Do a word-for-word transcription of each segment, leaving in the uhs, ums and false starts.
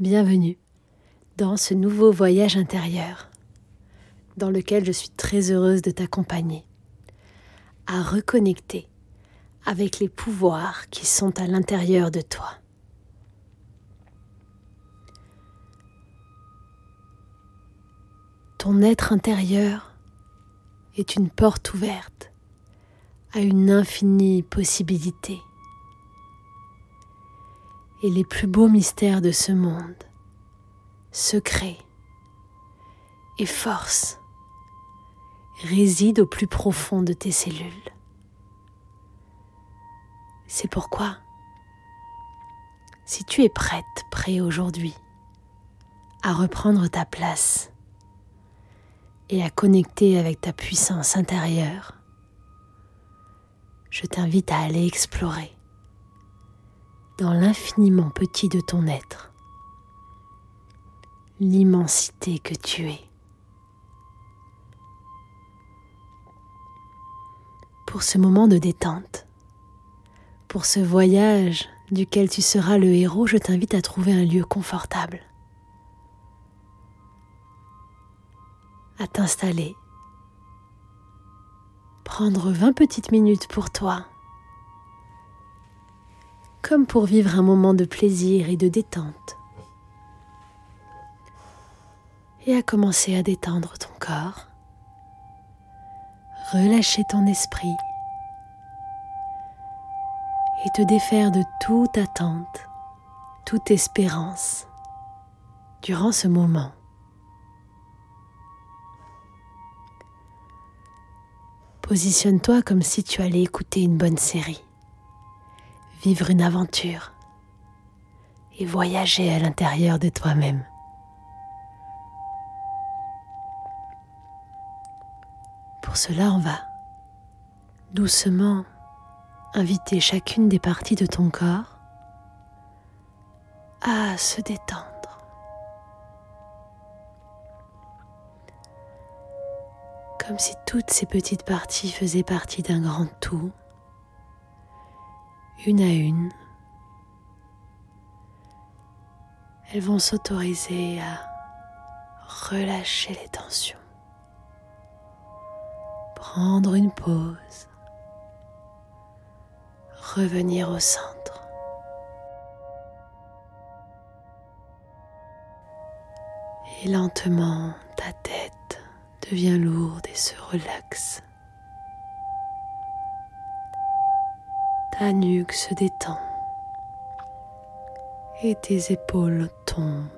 Bienvenue dans ce nouveau voyage intérieur dans lequel je suis très heureuse de t'accompagner à reconnecter avec les pouvoirs qui sont à l'intérieur de toi. Ton être intérieur est une porte ouverte à une infinie possibilité. Et les plus beaux mystères de ce monde, secrets et forces, résident au plus profond de tes cellules. C'est pourquoi, si tu es prête, prêt aujourd'hui, à reprendre ta place et à connecter avec ta puissance intérieure, je t'invite à aller explorer dans l'infiniment petit de ton être, l'immensité que tu es. Pour ce moment de détente, pour ce voyage duquel tu seras le héros, je t'invite à trouver un lieu confortable, à t'installer, prendre vingt petites minutes pour toi, comme pour vivre un moment de plaisir et de détente, et à commencer à détendre ton corps, relâcher ton esprit et te défaire de toute attente, toute espérance durant ce moment. Positionne-toi comme si tu allais écouter une bonne série. Vivre une aventure et voyager à l'intérieur de toi-même. Pour cela, on va doucement inviter chacune des parties de ton corps à se détendre. Comme si toutes ces petites parties faisaient partie d'un grand tout. Une à une, elles vont s'autoriser à relâcher les tensions, prendre une pause, revenir au centre. Et lentement, ta tête devient lourde et se relaxe. Ta nuque se détend et tes épaules tombent.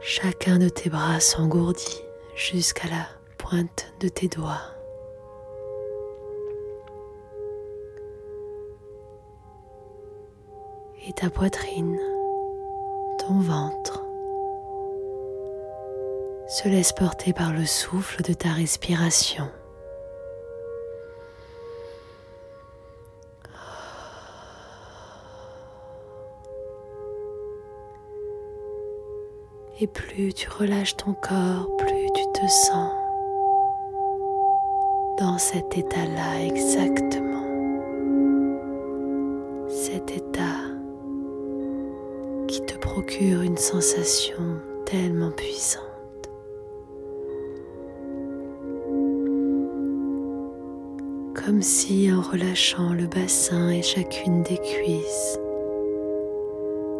Chacun de tes bras s'engourdit jusqu'à la pointe de tes doigts. Et ta poitrine, ton ventre, se laisse porter par le souffle de ta respiration. Et plus tu relâches ton corps, plus tu te sens dans cet état-là exactement. Cet état qui te procure une sensation tellement puissante. Comme si en relâchant le bassin et chacune des cuisses,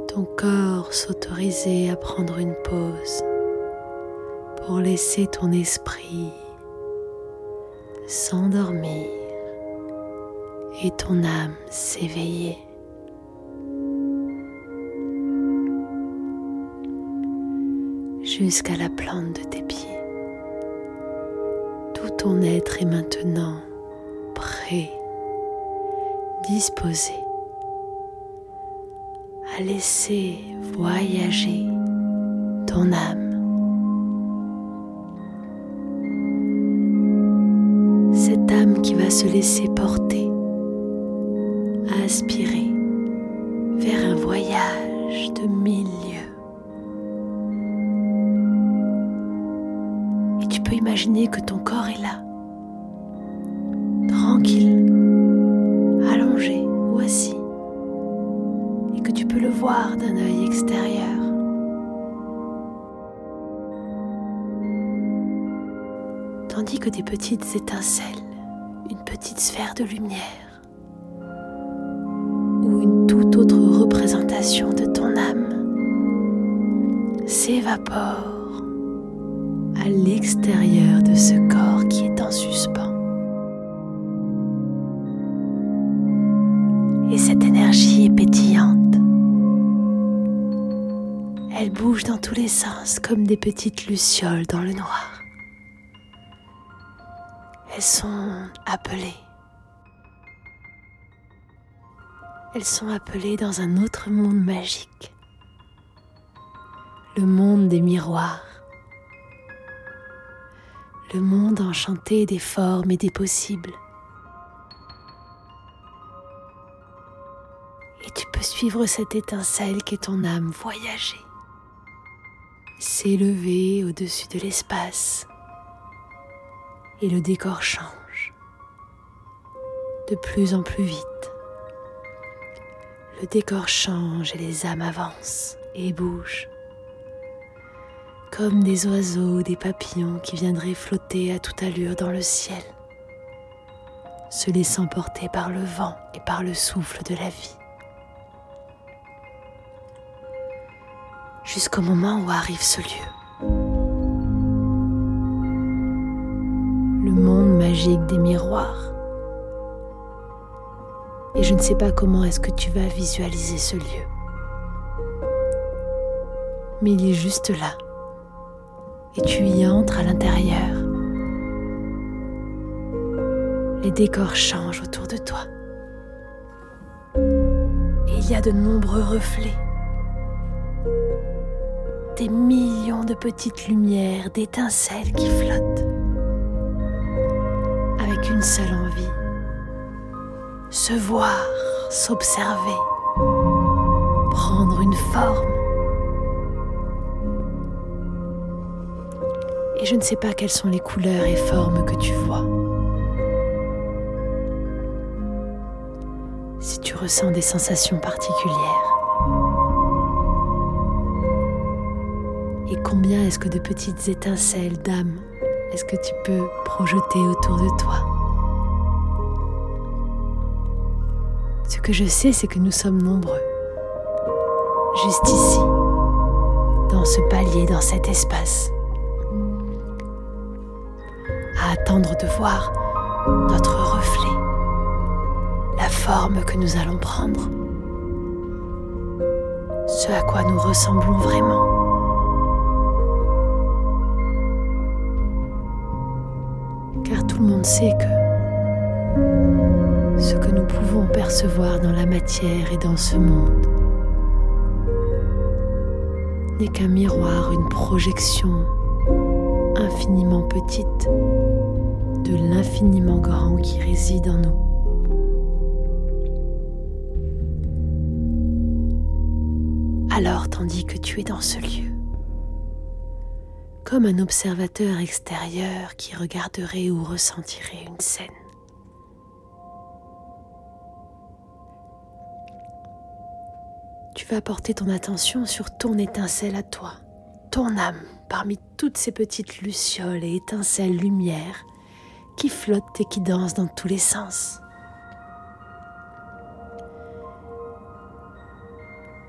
ton corps s'autorisait à prendre une pause pour laisser ton esprit s'endormir et ton âme s'éveiller. Jusqu'à la plante de tes pieds, tout ton être est maintenant prêt, disposé à laisser voyager ton âme. Cette âme qui va se laisser porter, aspirer vers un voyage de mille lieux. Et tu peux imaginer que ton corps est là, tranquille, allongé ou assis. et que tu peux le voir d'un œil extérieur. Tandis que des petites étincelles, une petite sphère de lumière ou une toute autre représentation de ton âme s'évapore à l'extérieur de ce corps qui est en suspens. Et cette énergie est pétillante. Elle bouge dans tous les sens comme des petites lucioles dans le noir. Elles sont appelées. Elles sont appelées dans un autre monde magique, le monde des miroirs, le monde enchanté des formes et des possibles. Et tu peux suivre cette étincelle qu'est ton âme voyager, s'élever au-dessus de l'espace. Et le décor change de plus en plus vite. Le décor change et les âmes avancent et bougent, comme des oiseaux, des papillons qui viendraient flotter à toute allure dans le ciel, se laissant porter par le vent et par le souffle de la vie. Jusqu'au moment où arrive ce lieu. Monde magique des miroirs. Et je ne sais pas comment est-ce que tu vas visualiser ce lieu. Mais il est juste là. Et tu y entres à l'intérieur. Les décors changent autour de toi. Et il y a de nombreux reflets. Des millions de petites lumières, d'étincelles qui flottent. Avec une seule envie, se voir, s'observer, prendre une forme. Et je ne sais pas quelles sont les couleurs et formes que tu vois. Si tu ressens des sensations particulières. Et combien est-ce que de petites étincelles d'âme est-ce que tu peux projeter autour de toi? Ce que je sais, c'est que nous sommes nombreux. Juste ici, dans ce palier, dans cet espace. À attendre de voir notre reflet, la forme que nous allons prendre, ce à quoi nous ressemblons vraiment. Car tout le monde sait que ce que nous pouvons percevoir dans la matière et dans ce monde n'est qu'un miroir, une projection infiniment petite de l'infiniment grand qui réside en nous. Alors, tandis que tu es dans ce lieu, comme un observateur extérieur qui regarderait ou ressentirait une scène. Tu vas porter ton attention sur ton étincelle à toi, ton âme, parmi toutes ces petites lucioles et étincelles lumière qui flottent et qui dansent dans tous les sens.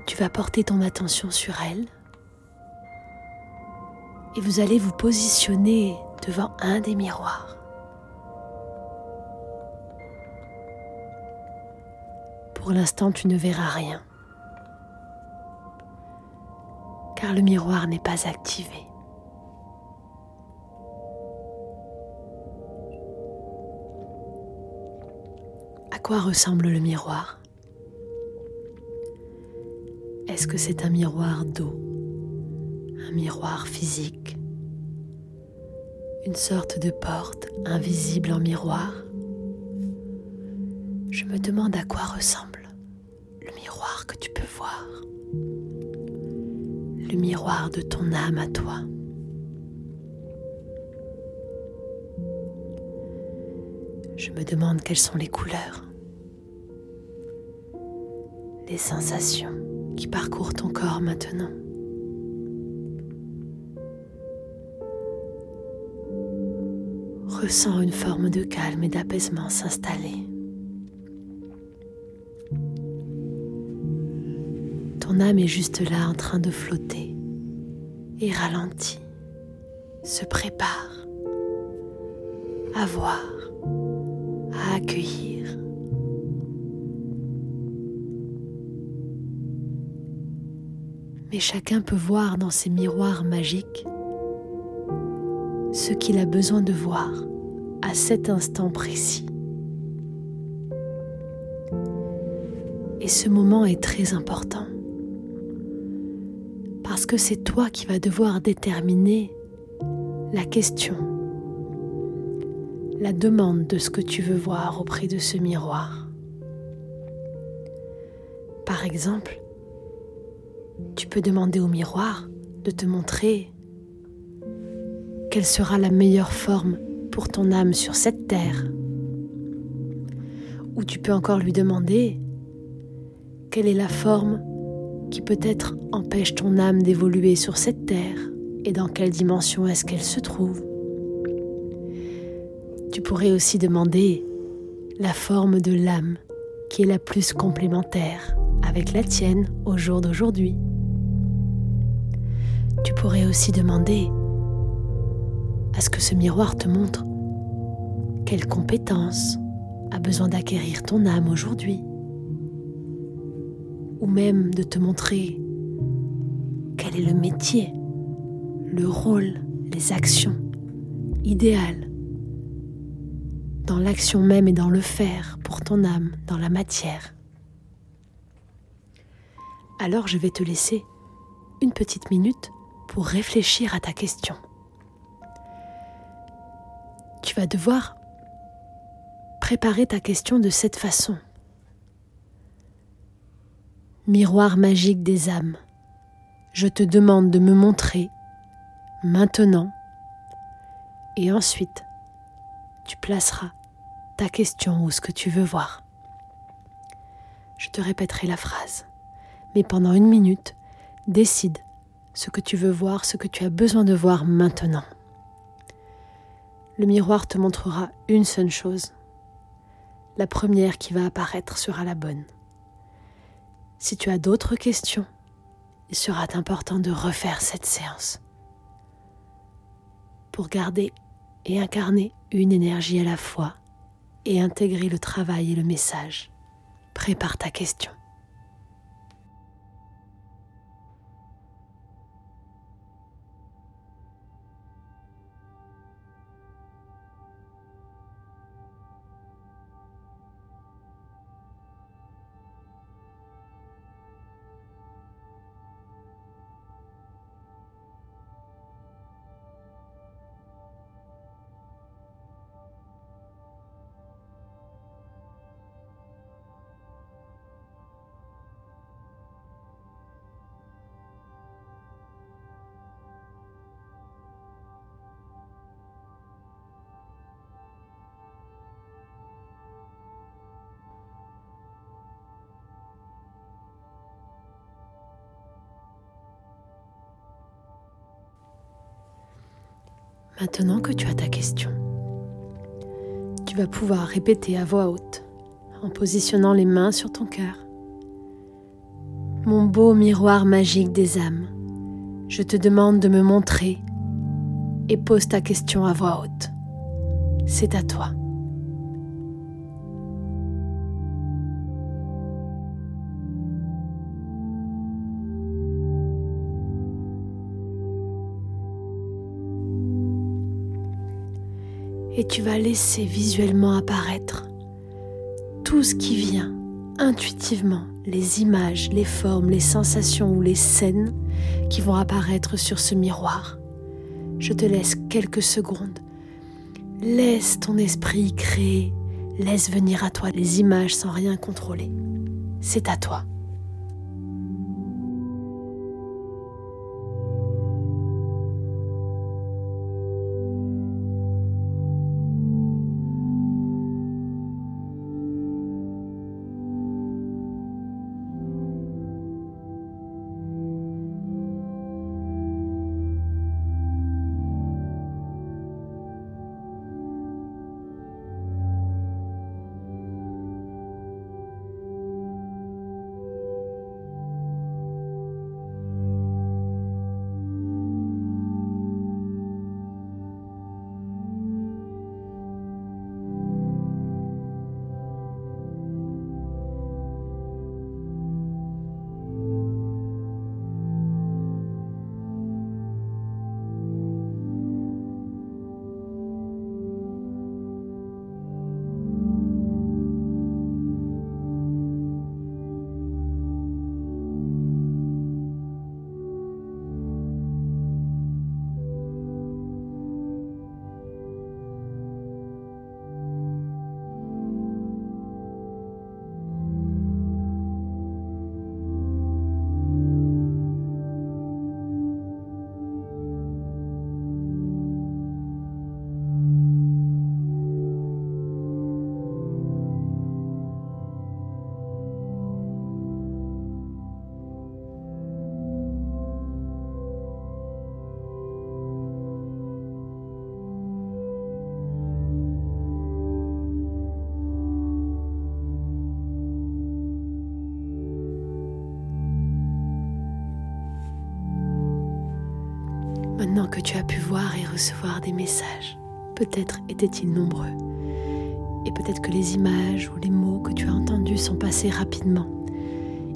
Tu vas porter ton attention sur elle. Et vous allez vous positionner devant un des miroirs. Pour l'instant, tu ne verras rien, car le miroir n'est pas activé. À quoi ressemble le miroir? Est-ce que c'est un miroir d'eau? Un miroir physique, une sorte de porte invisible en miroir. Je me demande à quoi ressemble le miroir que tu peux voir, le miroir de ton âme à toi. Je me demande quelles sont les couleurs, les sensations qui parcourent ton corps maintenant. Ressens une forme de calme et d'apaisement s'installer. Ton âme est juste là en train de flotter et ralentit, se prépare à voir, à accueillir. Mais chacun peut voir dans ces miroirs magiques ce qu'il a besoin de voir à cet instant précis. Et ce moment est très important, parce que c'est toi qui vas devoir déterminer la question, la demande de ce que tu veux voir auprès de ce miroir. Par exemple, tu peux demander au miroir de te montrer quelle sera la meilleure forme pour ton âme sur cette terre. Ou tu peux encore lui demander quelle est la forme qui peut-être empêche ton âme d'évoluer sur cette terre et dans quelle dimension est-ce qu'elle se trouve. Tu pourrais aussi demander la forme de l'âme qui est la plus complémentaire avec la tienne au jour d'aujourd'hui. Tu pourrais aussi demander à ce que ce miroir te montre quelles compétences a besoin d'acquérir ton âme aujourd'hui, ou même de te montrer quel est le métier, le rôle, les actions idéales dans l'action même et dans le faire pour ton âme, dans la matière. Alors je vais te laisser une petite minute pour réfléchir à ta question. Tu vas devoir préparer ta question de cette façon. Miroir magique des âmes, je te demande de me montrer, maintenant, et ensuite, tu placeras ta question ou ce que tu veux voir. Je te répéterai la phrase, mais pendant une minute, décide ce que tu veux voir, ce que tu as besoin de voir maintenant. Le miroir te montrera une seule chose. La première qui va apparaître sera la bonne. Si tu as d'autres questions, il sera important de refaire cette séance pour garder et incarner une énergie à la fois et intégrer le travail et le message. Prépare ta question. Maintenant que tu as ta question, tu vas pouvoir répéter à voix haute, en positionnant les mains sur ton cœur. Mon beau miroir magique des âmes, je te demande de me montrer et pose ta question à voix haute. C'est à toi. Et tu vas laisser visuellement apparaître tout ce qui vient intuitivement, les images, les formes, les sensations ou les scènes qui vont apparaître sur ce miroir. Je te laisse quelques secondes. Laisse ton esprit créer, laisse venir à toi les images sans rien contrôler. C'est à toi. Maintenant que tu as pu voir et recevoir des messages, peut-être étaient-ils nombreux. Et peut-être que les images ou les mots que tu as entendus sont passés rapidement.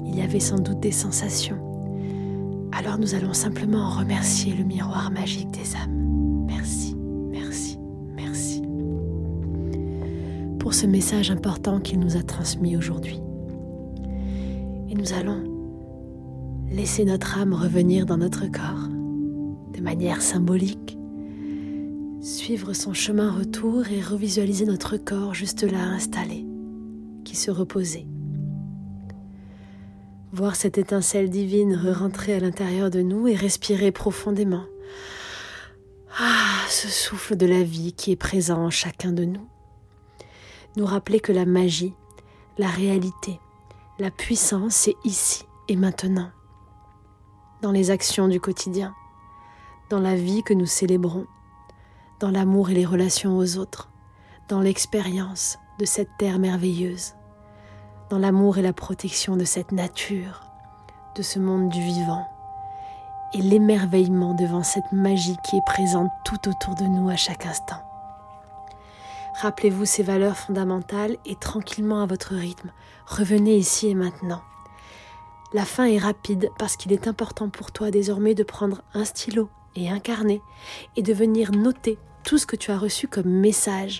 Il y avait sans doute des sensations. Alors nous allons simplement remercier le miroir magique des âmes. Merci, merci, merci. Pour ce message important qu'il nous a transmis aujourd'hui. Et nous allons laisser notre âme revenir dans notre corps, de manière symbolique. Suivre son chemin retour et revisualiser notre corps juste là installé, qui se reposait. Voir cette étincelle divine re-rentrer à l'intérieur de nous et respirer profondément. Ah, ce souffle de la vie qui est présent en chacun de nous. Nous rappeler que la magie, la réalité, la puissance est ici et maintenant. Dans les actions du quotidien, dans la vie que nous célébrons, dans l'amour et les relations aux autres, dans l'expérience de cette terre merveilleuse, dans l'amour et la protection de cette nature, de ce monde du vivant, et l'émerveillement devant cette magie qui est présente tout autour de nous à chaque instant. Rappelez-vous ces valeurs fondamentales et tranquillement à votre rythme, revenez ici et maintenant. La fin est rapide parce qu'il est important pour toi désormais de prendre un stylo et incarner, et de venir noter tout ce que tu as reçu comme message.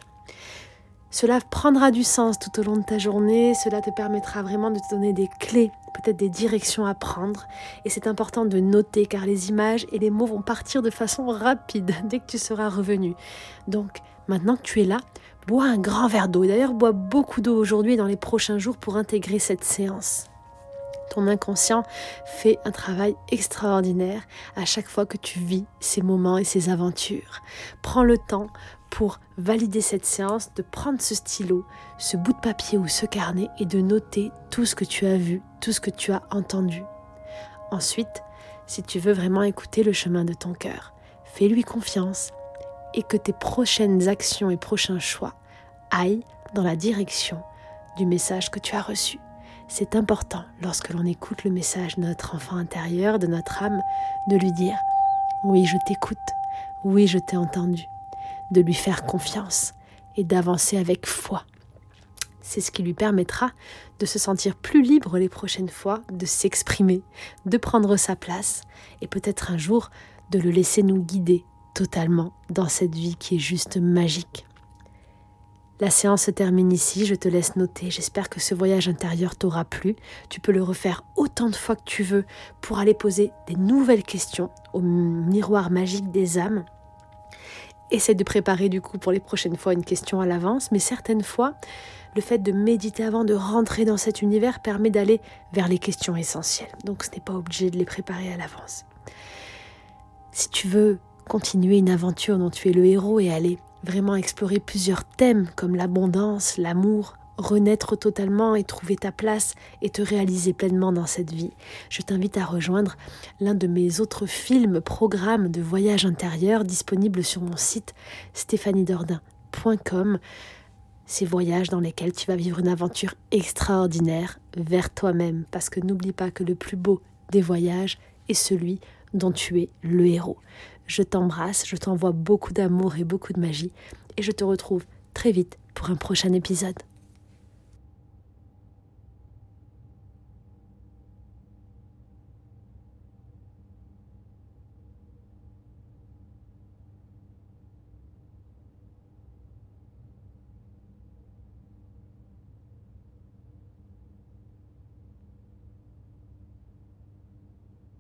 Cela prendra du sens tout au long de ta journée, cela te permettra vraiment de te donner des clés, peut-être des directions à prendre, et c'est important de noter car les images et les mots vont partir de façon rapide dès que tu seras revenu. Donc maintenant que tu es là, bois un grand verre d'eau, et d'ailleurs bois beaucoup d'eau aujourd'hui et dans les prochains jours pour intégrer cette séance. Ton inconscient fait un travail extraordinaire à chaque fois que tu vis ces moments et ces aventures. Prends le temps pour valider cette séance, de prendre ce stylo, ce bout de papier ou ce carnet et de noter tout ce que tu as vu, tout ce que tu as entendu. Ensuite, si tu veux vraiment écouter le chemin de ton cœur, fais-lui confiance et que tes prochaines actions et prochains choix aillent dans la direction du message que tu as reçu. C'est important, lorsque l'on écoute le message de notre enfant intérieur, de notre âme, de lui dire « Oui, je t'écoute, oui, je t'ai entendu », de lui faire confiance et d'avancer avec foi. C'est ce qui lui permettra de se sentir plus libre les prochaines fois, de s'exprimer, de prendre sa place et peut-être un jour de le laisser nous guider totalement dans cette vie qui est juste magique. La séance se termine ici, je te laisse noter, j'espère que ce voyage intérieur t'aura plu. Tu peux le refaire autant de fois que tu veux pour aller poser des nouvelles questions au miroir magique des âmes. Essaie de préparer du coup pour les prochaines fois une question à l'avance, mais certaines fois, le fait de méditer avant de rentrer dans cet univers permet d'aller vers les questions essentielles. Donc ce n'est pas obligé de les préparer à l'avance. Si tu veux continuer une aventure dont tu es le héros et aller vraiment explorer plusieurs thèmes comme l'abondance, l'amour, renaître totalement et trouver ta place et te réaliser pleinement dans cette vie. Je t'invite à rejoindre l'un de mes autres films, programmes de voyage intérieur disponibles sur mon site stéphanie dordain point com. Ces voyages dans lesquels tu vas vivre une aventure extraordinaire vers toi-même parce que n'oublie pas que le plus beau des voyages est celui dont tu es le héros. Je t'embrasse, je t'envoie beaucoup d'amour et beaucoup de magie et je te retrouve très vite pour un prochain épisode.